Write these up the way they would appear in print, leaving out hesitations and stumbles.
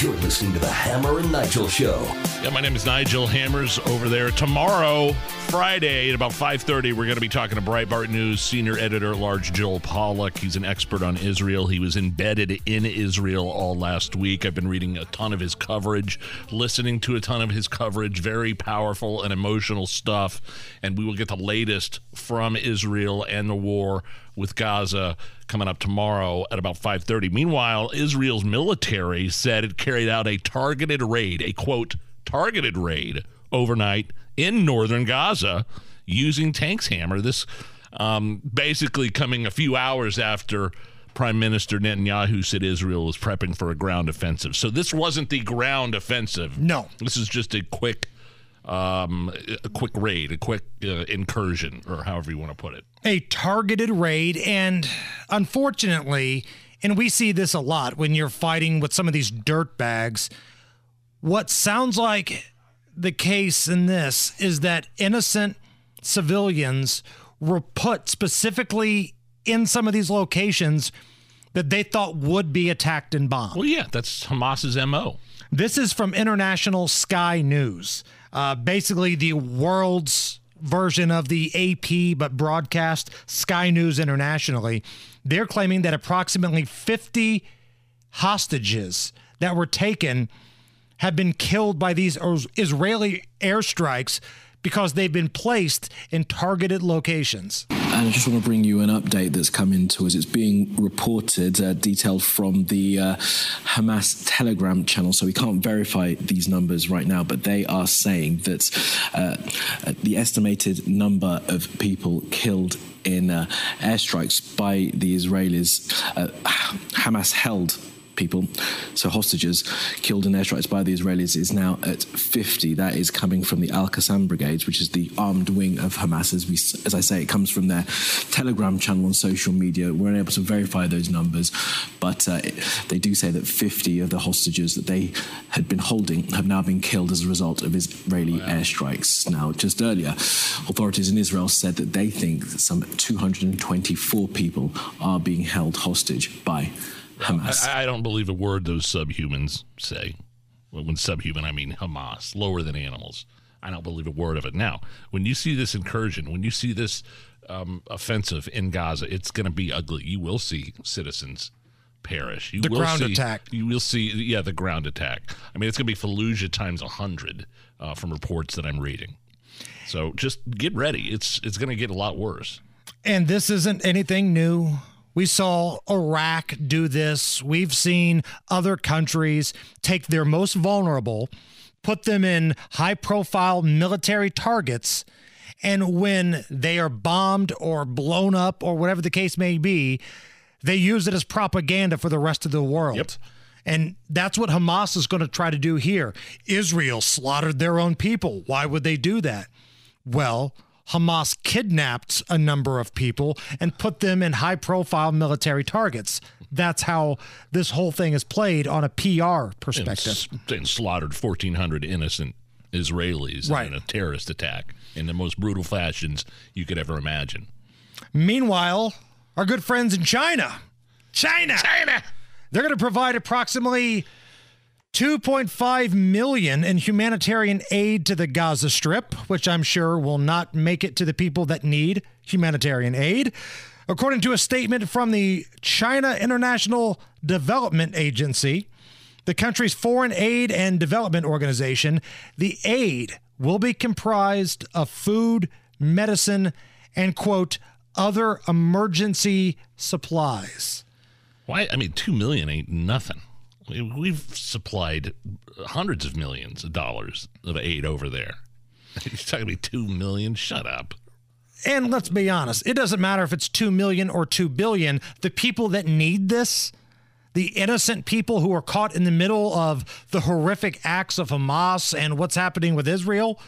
You're listening to the Hammer and Nigel Show. Yeah, my name is Nigel Hammers over there. Tomorrow, Friday, at about 5:30, we're going to be talking to Breitbart News senior editor-at-large Joel Pollack. He's an expert on Israel. He was embedded in Israel all last week. I've been reading a ton of his coverage, listening to a ton of his coverage. Very powerful and emotional stuff. And we will get the latest from Israel and the war with Gaza coming up tomorrow at about 5:30. Meanwhile, Israel's military said it carried out a targeted raid, a quote, targeted raid overnight in northern Gaza using tanks, Hammer. This basically coming a few hours after Prime Minister Netanyahu said Israel was prepping for a ground offensive. So this wasn't the ground offensive. No. This is just a quick raid, a quick incursion, or however you want to put it. A targeted raid, and unfortunately, and we see this a lot when you're fighting with some of these dirtbags, what sounds like the case in this is that innocent civilians were put specifically in some of these locations that they thought would be attacked and bombed. Well, yeah, that's Hamas's M.O. This is from International Sky News. Basically the world's version of the AP, but broadcast Sky News internationally. They're claiming that approximately 50 hostages that were taken have been killed by these Israeli airstrikes because they've been placed in targeted locations. And I just want to bring you an update that's come in to us. It's being reported, detailed from the Hamas Telegram channel, so we can't verify these numbers right now, but they are saying that the estimated number of people killed in airstrikes by the Israelis, Hamas-held people, so hostages killed in airstrikes by the Israelis, is now at 50. That is coming from the Al Qassam Brigades, which is the armed wing of Hamas. As I say, it comes from their Telegram channel on social media. We're unable to verify those numbers, but they do say that 50 of the hostages that they had been holding have now been killed as a result of Israeli airstrikes. Now, just earlier, authorities in Israel said that they think that some 224 people are being held hostage by Hamas. I don't believe a word those subhumans say. When subhuman, I mean Hamas, lower than animals. I don't believe a word of it. Now, when you see this incursion, when you see this offensive in Gaza, it's going to be ugly. You will see citizens perish. You the will ground see, attack. You will see, yeah, the ground attack. I mean, it's going to be Fallujah times 100 from reports that I'm reading. So just get ready. It's going to get a lot worse. And this isn't anything new. We saw Iraq do this. We've seen other countries take their most vulnerable, put them in high-profile military targets, and when they are bombed or blown up or whatever the case may be, they use it as propaganda for the rest of the world. Yep. And that's what Hamas is going to try to do here. Israel slaughtered their own people. Why would they do that? Well, Hamas kidnapped a number of people and put them in high-profile military targets. That's how this whole thing is played on a PR perspective. And slaughtered 1,400 innocent Israelis in a terrorist attack in the most brutal fashions you could ever imagine. Meanwhile, our good friends in China! They're going to provide approximately $2.5 million in humanitarian aid to the Gaza Strip, which I'm sure will not make it to the people that need humanitarian aid. According to a statement from the China International Development Agency, the country's foreign aid and development organization, the aid will be comprised of food, medicine, and, quote, other emergency supplies. Why? I mean, $2 million ain't nothing. We've supplied hundreds of millions of dollars of aid over there. You're talking about 2 million? Shut up. And let's be honest. It doesn't matter if it's 2 million or 2 billion. The people that need this, the innocent people who are caught in the middle of the horrific acts of Hamas and what's happening with Israel,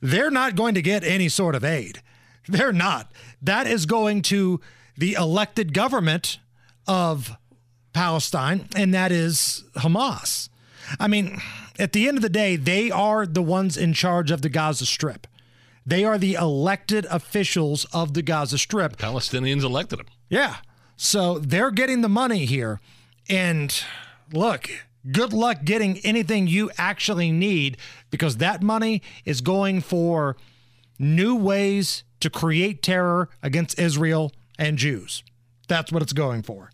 they're not going to get any sort of aid. They're not. That is going to the elected government of Palestine, and that is Hamas. I mean, at the end of the day, they are the ones in charge of the Gaza Strip. They are the elected officials of the Gaza Strip. The Palestinians elected them. Yeah. So they're getting the money here. And look, good luck getting anything you actually need, because that money is going for new ways to create terror against Israel and Jews. That's what it's going for.